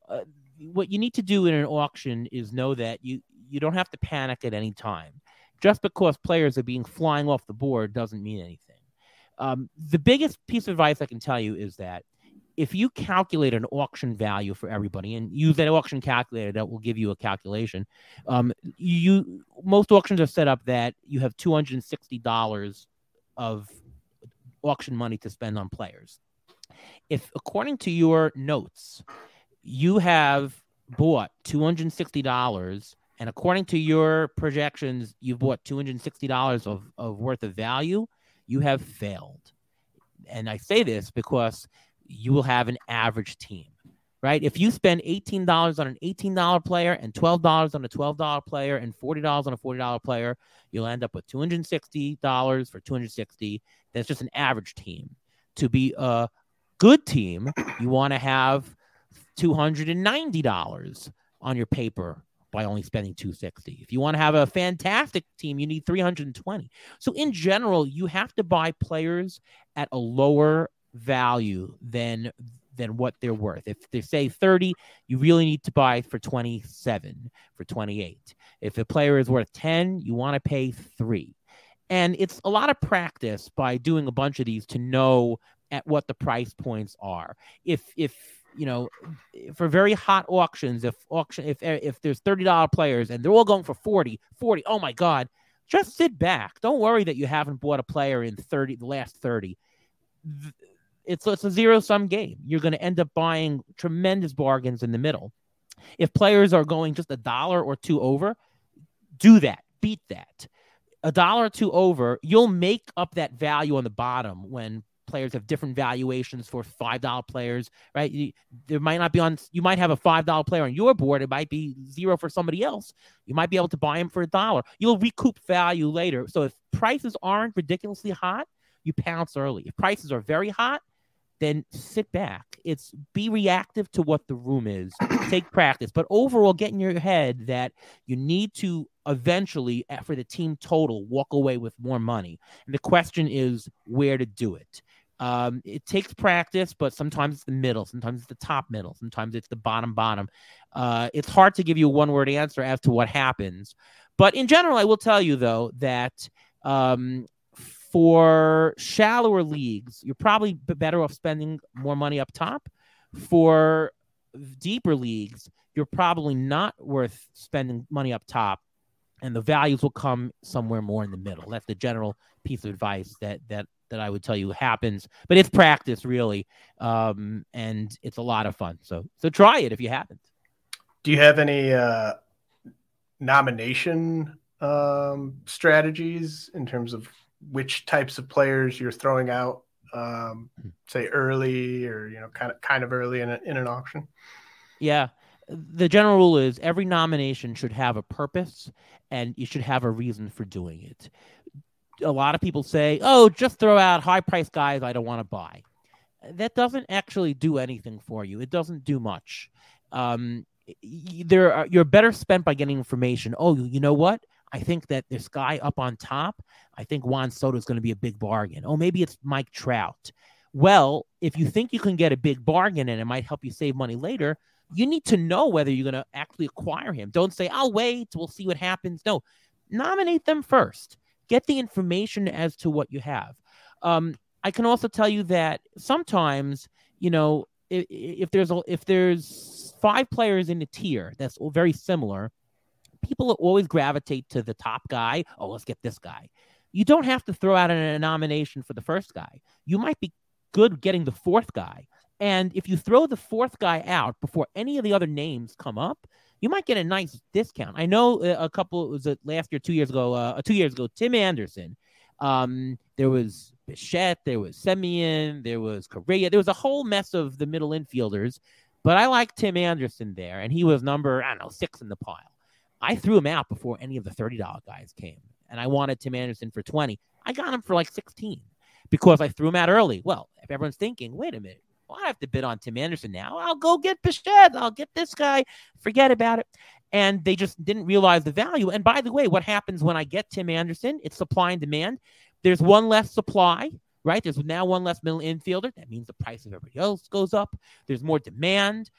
what you need to do in an auction is know that you you don't have to panic at any time. Just because players are being flying off the board doesn't mean anything. The biggest piece of advice I can tell you is that if you calculate an auction value for everybody and use that auction calculator that will give you a calculation, most auctions are set up that you have $260 of auction money to spend on players. If, according to your notes, you have bought $260 and according to your projections, you've bought $260 of worth of value, you have failed. And I say this because you will have an average team, right? If you spend $18 on an $18 player and $12 on a $12 player and $40 on a $40 player, you'll end up with $260 for $260. That's just an average team. To be a good team, you want to have $290 on your paper by only spending $260. If you want to have a fantastic team, you need $320. So in general, you have to buy players at a lower value than what they're worth. If they say 30, you really need to buy for 27, for 28. If a player is worth 10, you want to pay 3. And it's a lot of practice by doing a bunch of these to know at what the price points are. If you know, for very hot auctions, if there's $30 players and they're all going for 40, oh my God, just sit back. Don't worry that you haven't bought a player in the last 30. It's a zero-sum game. You're going to end up buying tremendous bargains in the middle. If players are going just $1 or $2 over, do that. Beat that. $1 or $2 over, you'll make up that value on the bottom when players have different valuations for $5 players, right? You might have a $5 player on your board. It might be $0 for somebody else. You might be able to buy him for $1. You'll recoup value later. So if prices aren't ridiculously hot, you pounce early. If prices are very hot, then sit back. Be reactive to what the room is. Take practice. But overall, get in your head that you need to eventually, for the team total, walk away with more money. And the question is where to do it. It takes practice, but sometimes it's the middle, sometimes it's the top middle, sometimes it's the bottom. It's hard to give you a one-word answer as to what happens. But in general, I will tell you, though, that for shallower leagues, you're probably better off spending more money up top. For deeper leagues, you're probably not worth spending money up top, and the values will come somewhere more in the middle. That's the general piece of advice that I would tell you happens. But it's practice, really, and it's a lot of fun. So try it if you haven't. Do you have any nomination strategies in terms of which types of players you're throwing out, say early or, you know, kind of early in an auction? Yeah. The general rule is every nomination should have a purpose and you should have a reason for doing it. A lot of people say, oh, just throw out high priced guys I don't want to buy. That doesn't actually do anything for you. It doesn't do much. You're better spent by getting information. Oh, you know what? I think that this guy up on top, I think Juan Soto is going to be a big bargain. Oh, maybe it's Mike Trout. Well, if you think you can get a big bargain and it might help you save money later, you need to know whether you're going to actually acquire him. Don't say, I'll wait, we'll see what happens. No, nominate them first. Get the information as to what you have. I can also tell you that sometimes, you know, if there's 5 players in a tier that's very similar, people always gravitate to the top guy. Oh, let's get this guy. You don't have to throw out a nomination for the first guy. You might be good getting the fourth guy. And if you throw the fourth guy out before any of the other names come up, you might get a nice discount. I know two years ago, Tim Anderson. There was Bichette, there was Semien, there was Correa. There was a whole mess of the middle infielders. But I like Tim Anderson there, and he was number, 6 in the pile. I threw him out before any of the $30 guys came, and I wanted Tim Anderson for 20. I got him for like 16 because I threw him out early. Well, if everyone's thinking, wait a minute, well, I have to bid on Tim Anderson now. I'll go get Bichette. I'll get this guy. Forget about it. And they just didn't realize the value. And by the way, what happens when I get Tim Anderson? It's supply and demand. There's one less supply. right? There's now one less middle infielder. That means the price of everybody else goes up. There's more demand.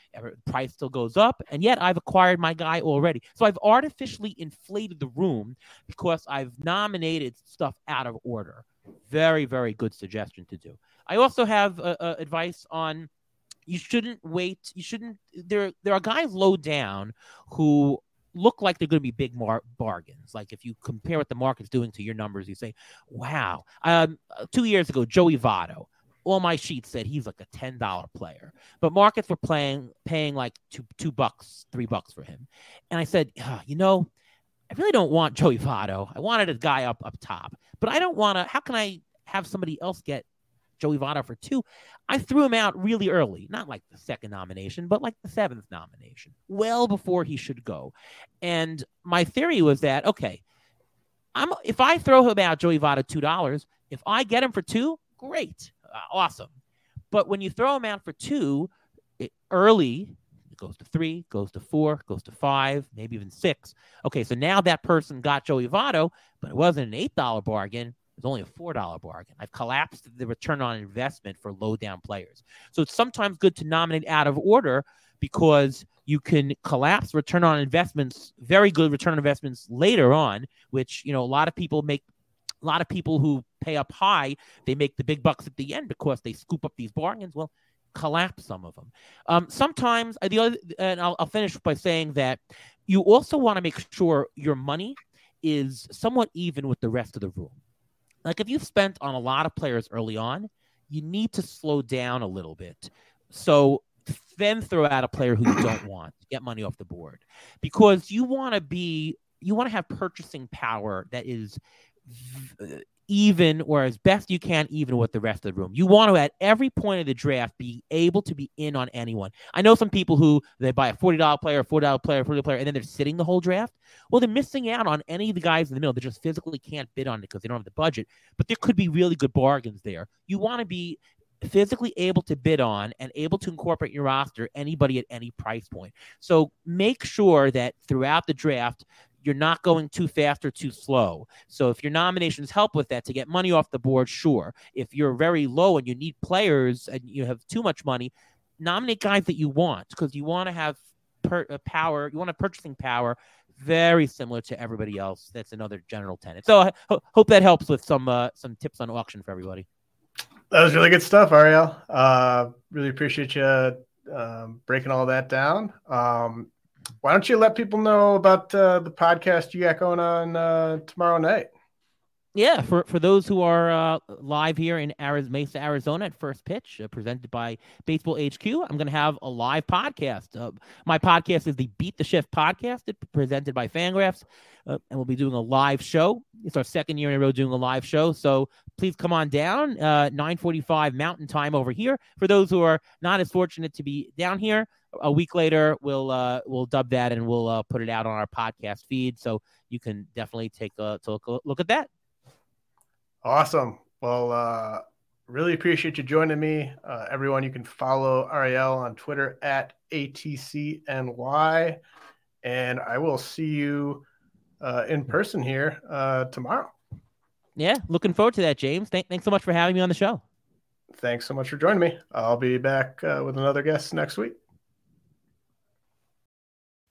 Price still goes up. And yet I've acquired my guy already. So I've artificially inflated the room because I've nominated stuff out of order. Very, very good suggestion to do. I also have advice on you shouldn't wait. You shouldn't. There are guys low down who look like they're going to be big bargains. Like if you compare what the market's doing to your numbers, you say, wow. 2 years ago, Joey Votto, all my sheets said he's like a $10 player. But markets were paying like $2, $3 for him. And I said, I really don't want Joey Votto. I wanted a guy up top. But I don't want to – how can I have somebody else get Joey Votto for $2? I threw him out really early, not like the second nomination, but like the seventh nomination, well before he should go. And my theory was that, okay, if I throw him out, Joey Votto, $2, if I get him for $2, great, awesome. But when you throw him out for $2 early – goes to $3, goes to $4, goes to $5, maybe even $6. Okay, so now that person got Joey Votto, but it wasn't an $8 bargain. It was only a $4 bargain. I've collapsed the return on investment for low-down players. So it's sometimes good to nominate out of order because you can collapse return on investments, very good return on investments later on, which, a lot of people make. A lot of people who pay up high, they make the big bucks at the end because they scoop up these bargains. Well, collapse some of them. Sometimes, and I'll finish by saying that you also want to make sure your money is somewhat even with the rest of the room. Like if you've spent on a lot of players early on, you need to slow down a little bit. So then throw out a player who you don't want, get money off the board, because you want to have purchasing power that is even, or as best you can, even with the rest of the room. You want to, at every point of the draft, be able to be in on anyone. I know some people who, they buy a $40 player, a $40 player, a $40 player, and then they're sitting the whole draft. Well, they're missing out on any of the guys in the middle. They just physically can't bid on it because they don't have the budget. But there could be really good bargains there. You want to be physically able to bid on and able to incorporate your roster, anybody at any price point. So make sure that throughout the draft, you're not going too fast or too slow. So if your nominations help with that to get money off the board, sure. If you're very low and you need players and you have too much money, nominate guys that you want, because you want to have power. You want a purchasing power very similar to everybody else. That's another general tenet. So I hope that helps with some tips on auction for everybody. That was really good stuff, Ariel. Really appreciate you breaking all that down. Why don't you let people know about the podcast you got going on tomorrow night? Yeah, for those who are live here in Mesa, Arizona at First Pitch, presented by Baseball HQ, I'm going to have a live podcast. My podcast is the Beat the Shift podcast, presented by FanGraphs, and we'll be doing a live show. It's our second year in a row doing a live show, so please come on down, 9:45 Mountain Time over here. For those who are not as fortunate to be down here, a week later, we'll dub that and we'll put it out on our podcast feed. So you can definitely take a look at that. Awesome. Well, really appreciate you joining me. Everyone, you can follow Ariel on Twitter at ATCNY. And I will see you in person here tomorrow. Yeah, looking forward to that, James. Thanks so much for having me on the show. Thanks so much for joining me. I'll be back with another guest next week.